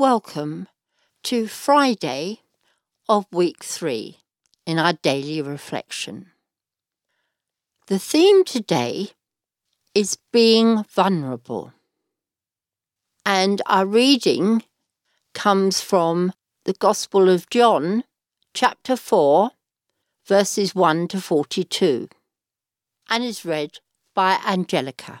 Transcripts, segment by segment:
Welcome to Friday of week 3 in our daily reflection. The theme today is being vulnerable, and our reading comes from the Gospel of John, chapter 4, verses 1 to 42, and is read by Angelica.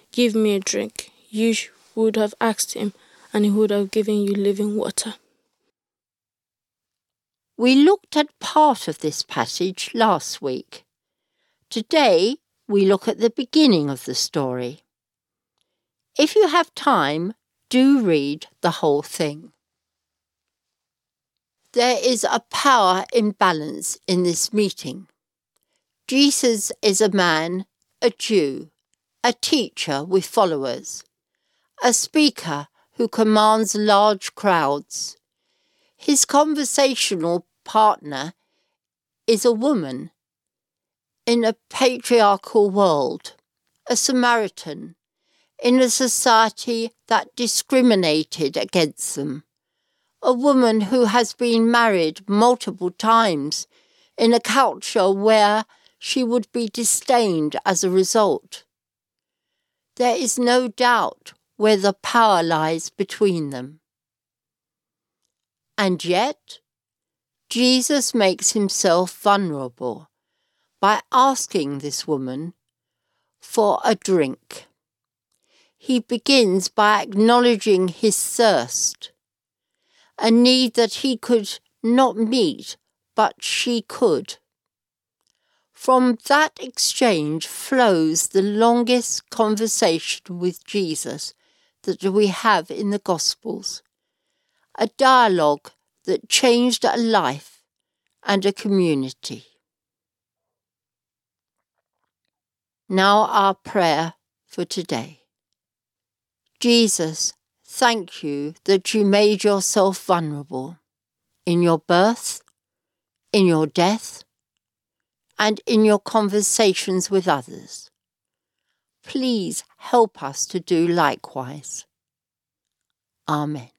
'Give me a drink,' you would have asked him, and he would have given you living water." We looked at part of this passage last week. Today, we look at the beginning of the story. If you have time, do read the whole thing. There is a power imbalance in this meeting. Jesus is a man, a Jew, a teacher with followers, a speaker who commands large crowds. His conversational partner is a woman in a patriarchal world, a Samaritan, in a society that discriminated against them, a woman who has been married multiple times in a culture where she would be disdained as a result. There is no doubt where the power lies between them. And yet, Jesus makes himself vulnerable by asking this woman for a drink. He begins by acknowledging his thirst, a need that he could not meet, but she could. From that exchange flows the longest conversation with Jesus that we have in the Gospels. A dialogue that changed a life and a community. Now our prayer for today. Jesus, thank you that you made yourself vulnerable in your birth, in your death, and in your conversations with others. Please help us to do likewise. Amen.